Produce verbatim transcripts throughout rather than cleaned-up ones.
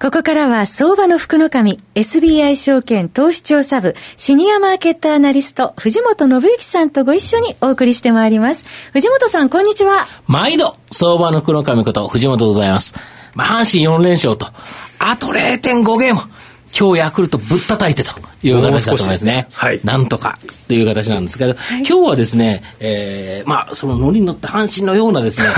ここからは相場の福の神、 エスビーアイ 証券投資調査部シニアマーケットアナリスト藤本信之さんとご一緒にお送りしてまいります。藤本さん、こんにちは。毎度相場の福の神こと藤本でございます。まあ、阪神よん連勝とあと れいてんご ゲーム、今日ヤクルトぶったたいてという形だと思いますね。はい、なんとかという形なんですけど、はい、今日はですね、えー、まあその乗りに乗った阪神のようなですね、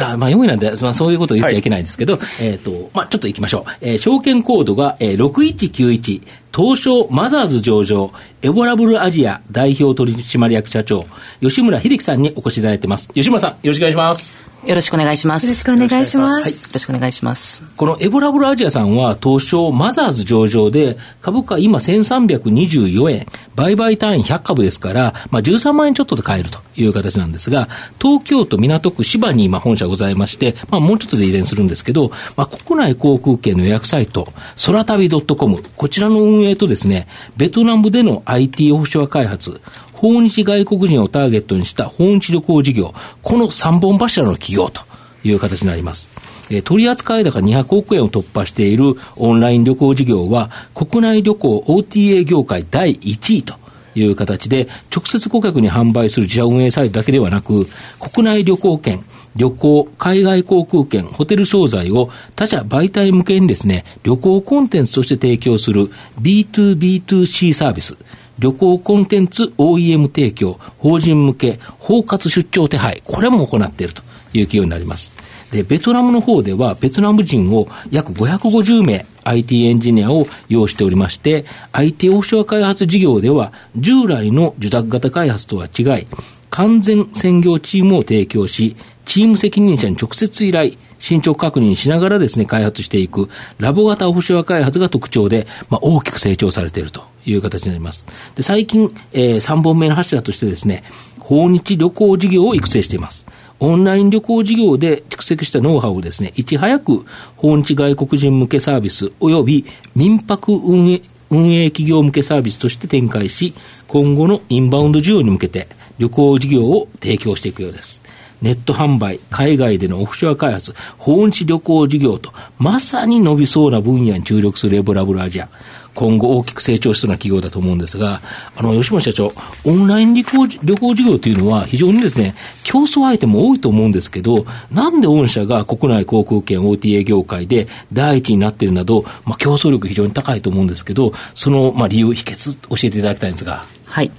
あまあよんいなんで、まあ、そういうことを言ってはいけないんですけど、はい、えっ、ー、とまあちょっと行きましょう。えー、証券コードが、えー、ろくいちきゅういち、東証マザーズ上場、エボラブルアジア代表取締役社長吉村秀樹さんにお越しいただいてます。吉村さん、よろしくお願いします。よろしくお願いします。よろしくお願いします。はい、よろしくお願いします。このエボラブルアジアさんは東証マザーズ上場で、株価今せんさんびゃくにじゅうよえん、売買単位ひゃくかぶですから、まあじゅうさんまんえんちょっとで買えるという形なんですが、東京都港区芝に今本社ございまして、まあもうちょっとで移転するんですけど、まあ国内航空系の予約サイト、空旅 .com、こちらの運営とですね、ベトナムでの アイティー オフショア開発、訪日外国人をターゲットにした訪日旅行事業、このさんぼん柱の企業という形になります。えー、取扱高にひゃくおくえんを突破しているオンライン旅行事業は国内旅行 オーティーエー 業界だいいちいという形で、直接顧客に販売する自社運営サイトだけではなく、国内旅行券、旅行、海外航空券、ホテル商材を他社媒体向けにですね、旅行コンテンツとして提供する ビーツービーツーシー サービス、旅行コンテンツ オーイーエム 提供、法人向け包括出張手配、これも行っているという企業になります。で、ベトナムの方ではベトナム人を約ごひゃくごじゅうめい アイティー エンジニアを擁しておりまして、 アイティー オフショア開発事業では従来の受託型開発とは違い、完全専業チームを提供し、チーム責任者に直接依頼、進捗確認しながらですね、開発していくラボ型オフショア開発が特徴で、まあ、大きく成長されているという形になります。で、最近、えー、さんぼんめの柱としてですね、訪日旅行事業を育成しています。オンライン旅行事業で蓄積したノウハウをですね、いち早く訪日外国人向けサービス及び民泊運営、運営企業向けサービスとして展開し、今後のインバウンド需要に向けて旅行事業を提供していくようです。ネット販売、海外でのオフショア開発、訪日旅行事業と、まさに伸びそうな分野に注力するエボラブルアジア。今後大きく成長しそうな企業だと思うんですが、あの、吉本社長、オンライン旅行、旅行事業というのは非常にですね、競争相手も多いと思うんですけど、なんで御社が国内航空券 オーティーエー 業界で第一になっているなど、まあ、競争力非常に高いと思うんですけど、その、まあ、理由、秘訣、教えていただきたいんですが。はい。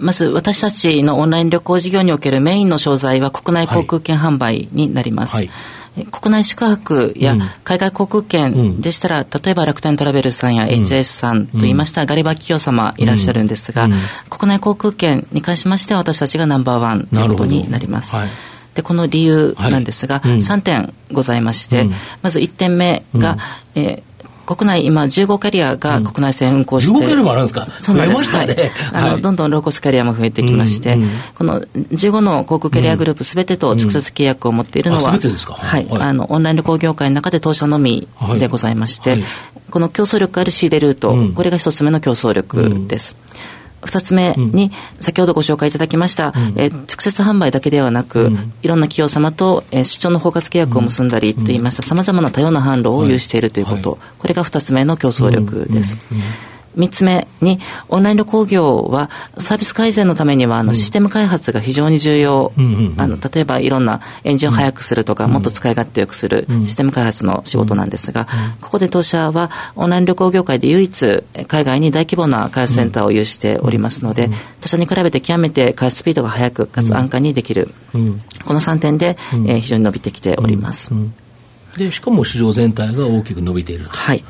まず私たちのオンライン旅行事業におけるメインの商材は国内航空券販売になります。はいはい、国内宿泊や海外航空券でしたら、うん、例えば楽天トラベルさんや エイチエス さんといいました、うん、ガリバー企業様いらっしゃるんですが、うんうん、国内航空券に関しましては私たちがナンバーワンということになります。はい、で、この理由なんですが、はい、うん、さんてんございまして、うん、まずいってんめが、うん、えー国内今じゅうごキャリアが国内線運航して、うん、じゅうごキャリアもあるんですか。そうなんです。増えましたね。はい、あの、はい、どんどんローコスキャリアも増えてきまして、うんうん、このじゅうごの航空キャリアグループすべてと直接契約を持っているのは、うんうん、あ、全てですか。はい、はい、あのオンライン旅行業界の中で当社のみでございまして、はいはい、この競争力ある仕入れルート、うん、これが一つ目の競争力です。うんうん、二つ目に、先ほどご紹介いただきました、うん、えー、直接販売だけではなく、うん、いろんな企業様と、えー、出張の包括契約を結んだりといいました、様々な多様な販路を有しているということ、はいはい、これが二つ目の競争力です。うんうんうん、三つ目に、オンライン旅行業はサービス改善のためにはあのシステム開発が非常に重要、うん、あの例えばいろんなエンジンを速くするとか、うん、もっと使い勝手よくするシステム開発の仕事なんですが、うん、ここで当社はオンライン旅行業界で唯一海外に大規模な開発センターを有しておりますので、うん、他社に比べて極めて開発スピードが速くかつ安価にできる、うん、このさんてんで、うんえー、非常に伸びてきております。うんうん、でしかも市場全体が大きく伸びていると。はい、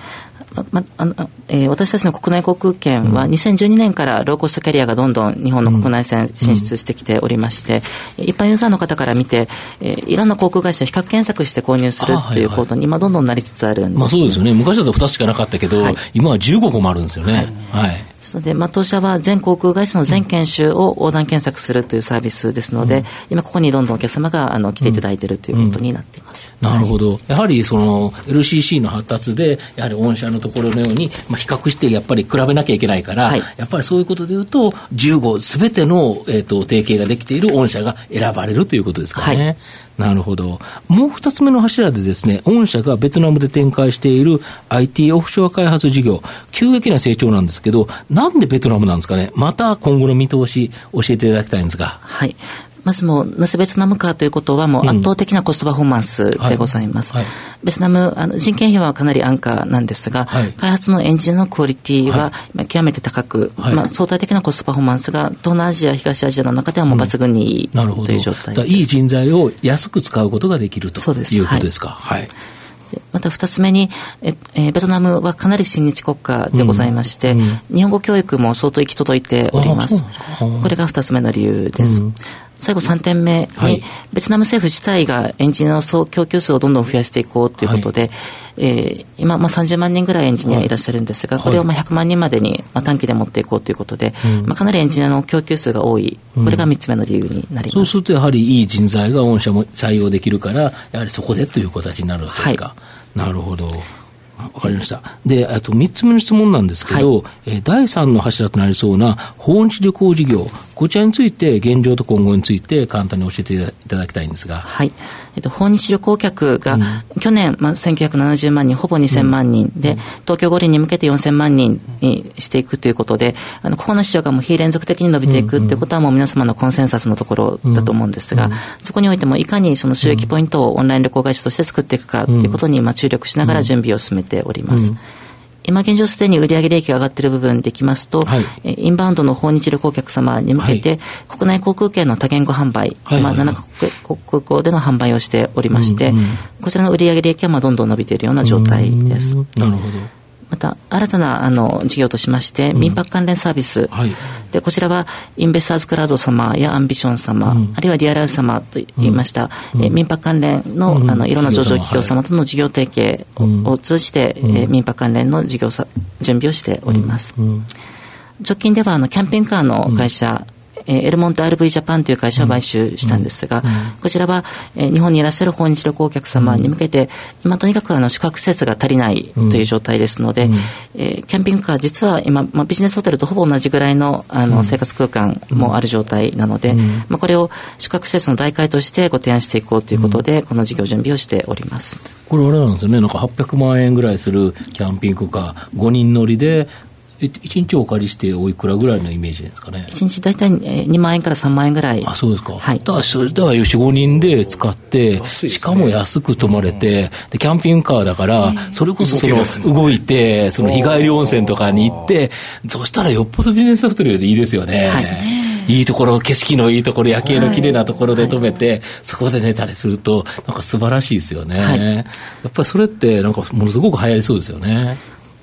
まあのえー、私たちの国内航空券はにせんじゅうにねんからローコストキャリアがどんどん日本の国内線進出してきておりまして、うんうん、一般ユーザーの方から見て、えー、いろんな航空会社を比較検索して購入するということに今どんどんなりつつあるんです。ね、まあ、そうですよね。昔だとふたつしかなかったけど、はい、今はじゅうごこもあるんですよね。はいはい。ですので、まあ、当社は全航空会社の全研修を横断検索するというサービスですので、うん、今ここにどんどんお客様があの来ていただいているということになっています、うんうん、なるほど。やはりその エルシーシー の発達でやはり御社のところのように、まあ、比較してやっぱり比べなきゃいけないから、はい、やっぱりそういうことでいうとじゅうごすべての、えーと、提携ができている御社が選ばれるということですかね、はい、なるほど。もうふたつめの柱でですね、御社がベトナムで展開している アイティー オフショア開発事業、急激な成長なんですけど、なんでベトナムなんですかね。また今後の見通し教えていただきたいんですが。はい。まずもうなぜベトナムかということはもう圧倒的なコストパフォーマンスでございます、うんはいはい、ベトナムあの人件費はかなり安価なんですが、はい、開発のエンジンのクオリティは極めて高く、はいまあ、相対的なコストパフォーマンスが東南アジア東アジアの中ではもう抜群にいい、うん、という状態です。だからいい人材を安く使うことができるということですか。はい、はいまたふたつめにえ、えー、ベトナムはかなり親日国家でございまして、うんうん、日本語教育も相当行き届いております。これがふたつめの理由です、うん、最後さんてんめに、はい、ベトナム政府自体がエンジニアの供給数をどんどん増やしていこうということで、はいえー、今、まあ、さんじゅうまんにんぐらいエンジニアいらっしゃるんですが、はい、これをまあひゃくまんにんまでに、まあ、短期で持っていこうということで、うんまあ、かなりエンジニアの供給数が多い、これがみっつめの理由になります、うん、そうするとやはりいい人材が御社も採用できるから、やはりそこでという形になるわけですか、はいなるほど、わかりました。で、あとみっつめの質問なんですけど、はいえー、だいさんの柱となりそうな訪日旅行事業、こちらについて現状と今後について簡単に教えていただきたいんですが、はいえっと、訪日旅行客が、うん、去年、まあ、せんきゅうひゃくななじゅうまんにんほぼにせんまんにんで、うん、東京五輪に向けてよんせんまんにんにしていくということで、あのここの市場がもう非連続的に伸びていくということはもう皆様のコンセンサスのところだと思うんですが、うんうん、そこにおいてもいかにその収益ポイントをオンライン旅行会社として作っていくかということに、まあ、注力しながら準備を進めております、うん今現状すでに売上利益が上がっている部分でいきますと、はい、インバウンドの訪日旅行客様に向けて、はい、国内航空券の多言語販売、はいはいはいまあ、ななかこく空港での販売をしておりまして、うんうん、こちらの売上利益はまあどんどん伸びているような状態です。なるほど。また新たなあの事業としまして、うん、民泊関連サービス、はい、でこちらはインベスターズクラウド様やアンビション様、うん、あるいはリアラウ様と言いました、うん、え民泊関連 の,、うん、あのいろんな上場企業様との事業提携 を,、うん、を通じて、うんえー、民泊関連の事業さ準備をしております、うんうん、直近ではあのキャンピングカーの会社、うんエルモント アールブイ ジャパンという会社を買収したんですが、うんうん、こちらは日本にいらっしゃる訪日旅行お客様に向けて、今とにかくあの宿泊施設が足りないという状態ですので、うんうんえー、キャンピングカー実は今、まあ、ビジネスホテルとほぼ同じぐらい の, あの生活空間もある状態なので、うんうんまあ、これを宿泊施設の代替としてご提案していこうということで、うん、この事業準備をしております。これあれなんですよね、なんかはっぴゃくまんえんぐらいするキャンピングカーごにん乗りでいちにちお借りしておいくらぐらいのイメージですかね。いちにちだいたいにまんえんからさんまんえんぐらい。あ、そうですか。はい。だからそれではよん、ごにんで使って、しかも安く泊まれて、でキャンピングカーだから、それこそその動いて、その日帰り温泉とかに行って、そしたらよっぽどビジネスホテルよりいいですよね。はいですね。いいところ、景色のいいところ、夜景の綺麗なところで泊めて、はい、そこで寝たりすると、なんか素晴らしいですよね。はい、やっぱりそれって、なんかものすごく流行りそうですよね。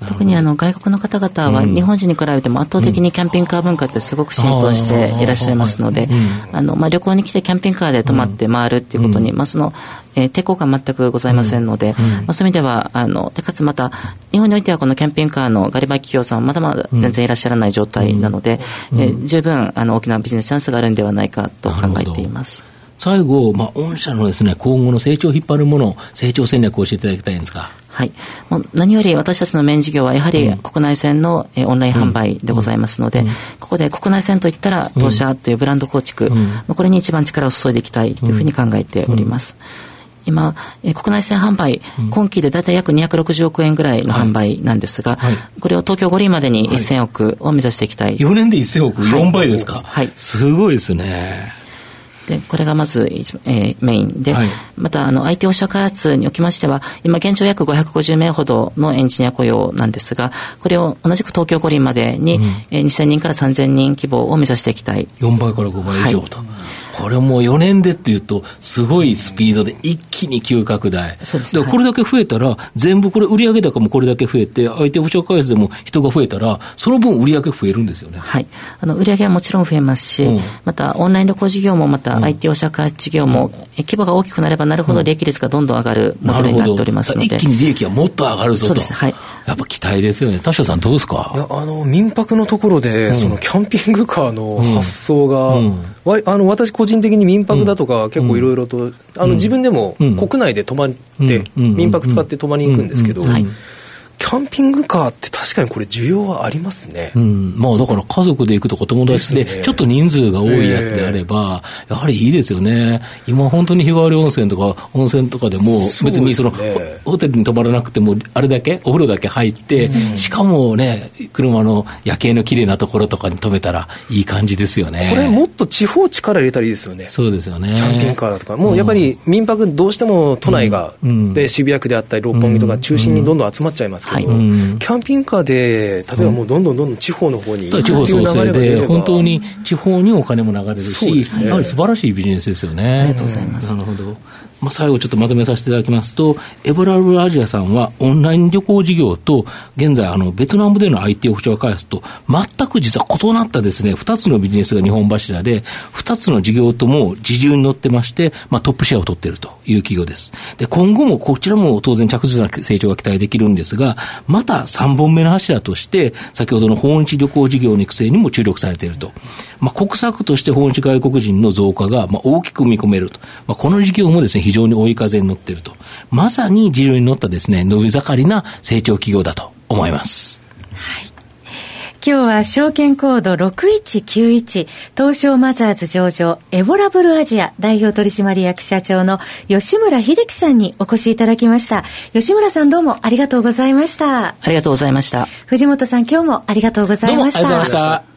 特にあの外国の方々は日本人に比べても圧倒的にキャンピングカー文化ってすごく浸透していらっしゃいますので、あのまあ旅行に来てキャンピングカーで泊まって回るっていうことにまあそのえ抵抗感全くございませんので、まあそういう意味ではあのでかつまた日本においてはこのキャンピングカーのガリバイ企業さんはまだまだ全然いらっしゃらない状態なので、え十分あの大きなビジネスチャンスがあるんではないかと考えています。最後、まあ、御社のですね、今後の成長を引っ張るもの、成長戦略を教えていただきたいんですか。はい。もう何より私たちのメイン事業はやはり国内線のオンライン販売でございますので、うんうん、ここで国内線といったら当社というブランド構築、うんうん、これに一番力を注いでいきたいというふうに考えております。今、国内線販売、今期でだいたい約にひゃくろくじゅうおくえんぐらいの販売なんですが、はいはい、これを東京五輪までにせんおくを目指していきたい。よねんでせんおく、よんばいですか。はい。はい、すごいですね。でこれがまず、えー、メインで、はい、またあの アイティー オフショア開発におきましては今現状約ごひゃくごじゅうめいほどのエンジニア雇用なんですが、これを同じく東京五輪までに、うんえー、にせんにんからさんぜんにん規模を目指していきたい。よんばいからごばい以上と、はいこれもうよねんでっていうとすごいスピードで一気に急拡大、そうですね、でこれだけ増えたら全部これ売上高もこれだけ増えて相手保証開発でも人が増えたらその分売上増えるんですよね。はい、あの売上はもちろん増えますし、うん、またオンライン旅行事業もまた アイティー 保証開発事業も、うん、規模が大きくなればなるほど利益率がどんどん上がるモデルになっておりますので、一気に利益がもっと上がるぞと。そうですね、はい、やっぱ期待ですよね。田代さんどうですか。いやあの民泊のところで、うん、そのキャンピングカーの発想が、うんうん、あの私個人的に民泊だとか、うん、結構いろいろとあの、うん、自分でも国内で泊まって、うん、民泊使って泊まりに行くんですけど、うんうんうん、はい、キャンピングカーって確かにこれ需要はありますね、うん、まあ、だから家族で行くとか友達でちょっと人数が多いやつであればやはりいいですよね。今本当に日替わり温泉とか温泉とかでも別にそのホテルに泊まらなくてもあれだけお風呂だけ入って、うん、しかもね車の夜景の綺麗なところとかに泊めたらいい感じですよね。これもっと地方力入れたらいいですよね。そうですよね。キャンピングカーだとかもうやっぱり民泊どうしても都内が、うん、で渋谷区であったり六本木とか中心にどんどん集まっちゃいます。はい、うん、キャンピングカーで例えばもうどんどんどんどん地方の方に、うん、地方創生で本当に地方にお金も流れるし、ね、やはり素晴らしいビジネスですよね。ありがとうございます。なるほど、まあ、最後ちょっとまとめさせていただきますと、エボラブアジアさんはオンライン旅行事業と現在あのベトナムでの アイティー 保証開発と全く実は異なったですねふたつのビジネスが日本柱でふたつの事業とも自重に乗ってまして、まあ、トップシェアを取っているという企業です。で今後もこちらも当然着実な成長が期待できるんですが、またさんぼんめの柱として先ほどの訪日旅行事業の育成にも注力されていると、まあ、国策として訪日外国人の増加がまあ大きく見込めると、まあ、この事業もですね非常に追い風に乗っていると、まさに事業に乗ったですね伸び盛りな成長企業だと思います。はい、今日は証券コードろくいちきゅういち東証マザーズ上場エボラブルアジア代表取締役社長の吉村秀樹さんにお越しいただきました。吉村さんどうもありがとうございました。ありがとうございました。藤本さん今日もありがとうございました。どうもありがとうございました。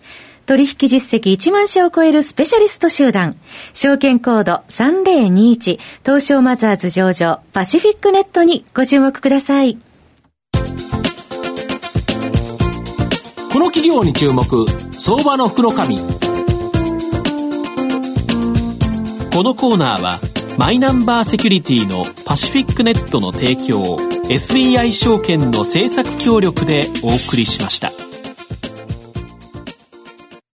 取引実績いちまんしゃを超えるスペシャリスト集団、証券コードさんぜろにいち東証マザーズ上場パシフィックネットにご注目ください。この企業に注目、相場の福の神。このコーナーはマイナンバーセキュリティのパシフィックネットの提供、 エスビーアイ 証券の政策協力でお送りしました。